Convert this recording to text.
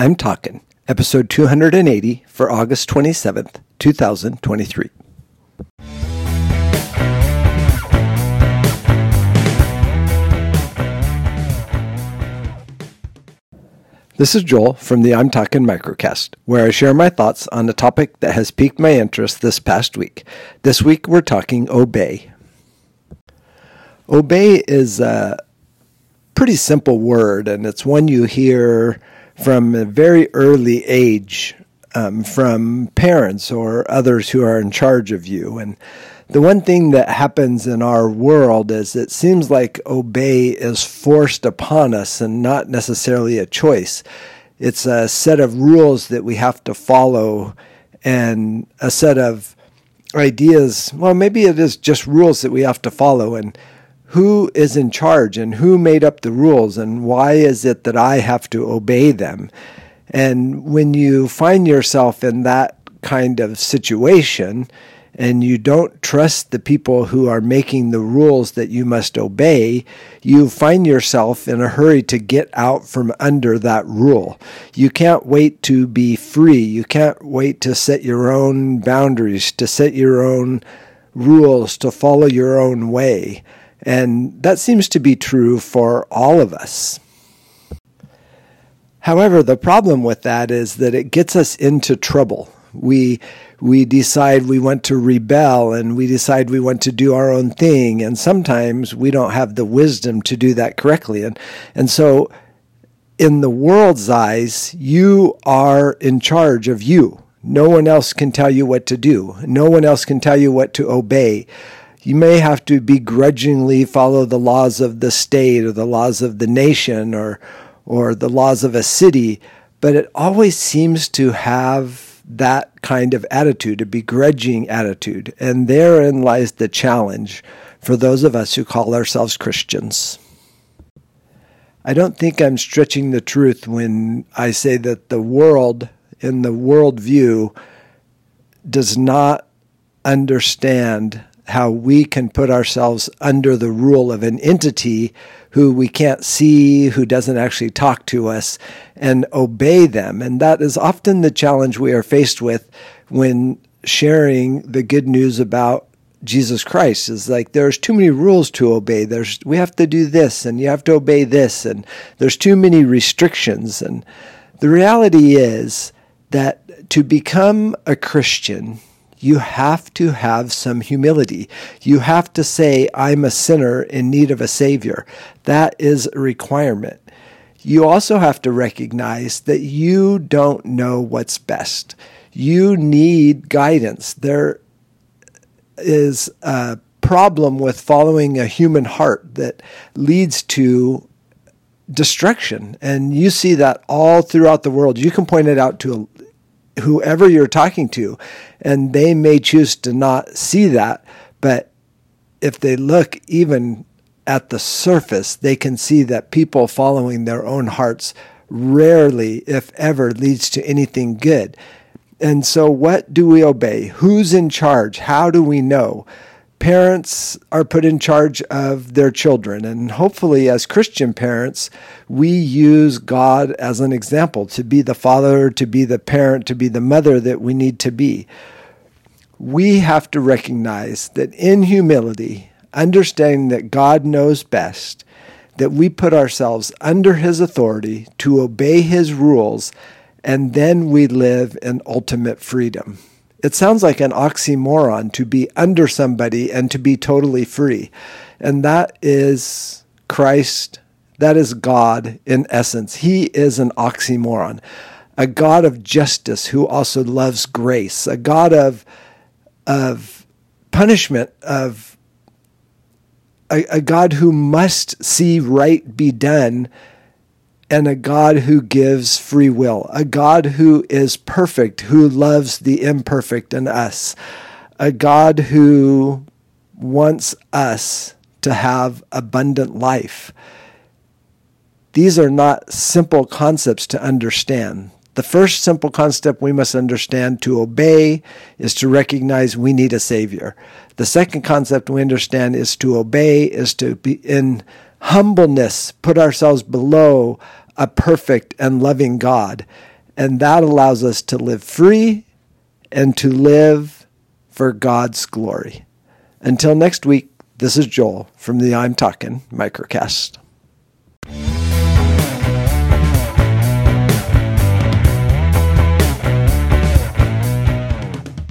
I'm Talkin', episode 280 for August 27th, 2023. This is Joel from the I'm Talkin' Microcast, where I share my thoughts on a topic that has piqued my interest this past week. This week we're talking obey. Obey is a pretty simple word, and it's one you hear from a very early age from parents or others who are in charge of you. And the one thing that happens in our world is it seems like obey is forced upon us and not necessarily a choice. It's a set of rules that we have to follow and a set of ideas. Well, maybe it is just rules that we have to follow, and who is in charge and who made up the rules and why is it that I have to obey them? And when you find yourself in that kind of situation, and you don't trust the people who are making the rules that you must obey, you find yourself in a hurry to get out from under that rule. You can't wait to be free. You can't wait to set your own boundaries, to set your own rules, to follow your own way. And that seems to be true for all of us. However, the problem with that is that it gets us into trouble. We decide we want to rebel, and we decide we want to do our own thing, and sometimes we don't have the wisdom to do that correctly. And so in the world's eyes, you are in charge of you. No one else can tell you what to do. No one else can tell you what to obey. You may have to begrudgingly follow the laws of the state or the laws of the nation or the laws of a city, but it always seems to have that kind of attitude, a begrudging attitude. And therein lies the challenge for those of us who call ourselves Christians. I don't think I'm stretching the truth when I say that the world, in the worldview, does not understand how we can put ourselves under the rule of an entity who we can't see, who doesn't actually talk to us, and obey them. And that is often the challenge we are faced with when sharing the good news about Jesus Christ. Is like, there's too many rules to obey. We have to do this, and you have to obey this, and there's too many restrictions. And the reality is that to become a Christian, you have to have some humility. You have to say, I'm a sinner in need of a Savior. That is a requirement. You also have to recognize that you don't know what's best. You need guidance. There is a problem with following a human heart that leads to destruction. And you see that all throughout the world. You can point it out to whoever you're talking to, and they may choose to not see that, but if they look even at the surface, they can see that people following their own hearts rarely, if ever, leads to anything good. And so what do we obey? Who's in charge? How do we know? Parents are put in charge of their children, and hopefully as Christian parents, we use God as an example to be the father, to be the parent, to be the mother that we need to be. We have to recognize that in humility, understanding that God knows best, that we put ourselves under His authority to obey His rules, and then we live in ultimate freedom. It sounds like an oxymoron to be under somebody and to be totally free. And that is Christ, that is God in essence. He is an oxymoron, a God of justice who also loves grace, a God of punishment, of a God who must see right be done, and a God who gives free will, a God who is perfect, who loves the imperfect in us, a God who wants us to have abundant life. These are not simple concepts to understand. The first simple concept we must understand to obey is to recognize we need a Savior. The second concept we understand is to obey, is to be in humbleness, put ourselves below a perfect and loving God. And that allows us to live free and to live for God's glory. Until next week, this is Joel from the I'm Talkin' Microcast.